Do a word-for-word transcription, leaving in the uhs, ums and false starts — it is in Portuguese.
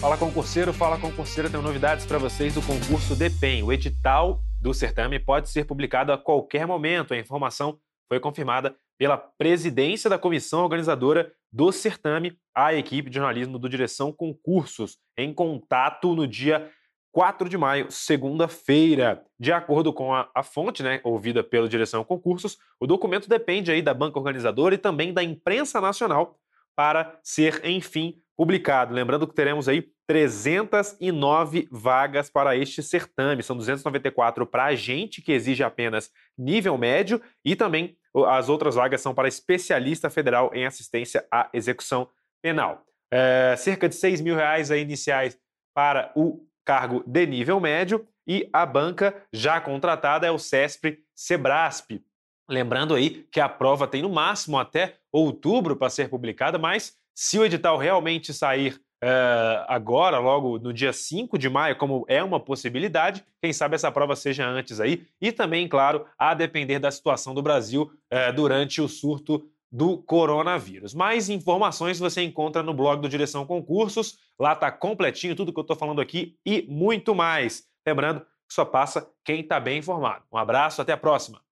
Fala concurseiro, fala concurseira, tenho novidades para vocês do concurso D P E M. O edital do certame pode ser publicado a qualquer momento. A informação foi confirmada pela presidência da comissão organizadora do certame à equipe de jornalismo do Direção Concursos, em contato no dia quatro de maio, segunda-feira. De acordo com a, a fonte, né, ouvida pelo Direção Concursos, o documento depende aí da banca organizadora e também da imprensa nacional para ser, enfim, publicado. Lembrando que teremos aí trezentas e nove vagas para este certame. São duzentas e noventa e quatro para agente, que exige apenas nível médio, e também as outras vagas são para especialista federal em assistência à execução penal. É, cerca de seis mil reais aí iniciais para o cargo de nível médio, e a banca já contratada é o CESPE-CEBRASPE. Lembrando aí que a prova tem no máximo até outubro para ser publicada, mas se o edital realmente sair uh, agora, logo no dia cinco de maio, como é uma possibilidade, quem sabe essa prova seja antes aí. E também, claro, a depender da situação do Brasil uh, durante o surto do coronavírus. Mais informações você encontra no blog do Direção Concursos. Lá está completinho tudo que eu estou falando aqui e muito mais. Lembrando que só passa quem está bem informado. Um abraço, até a próxima!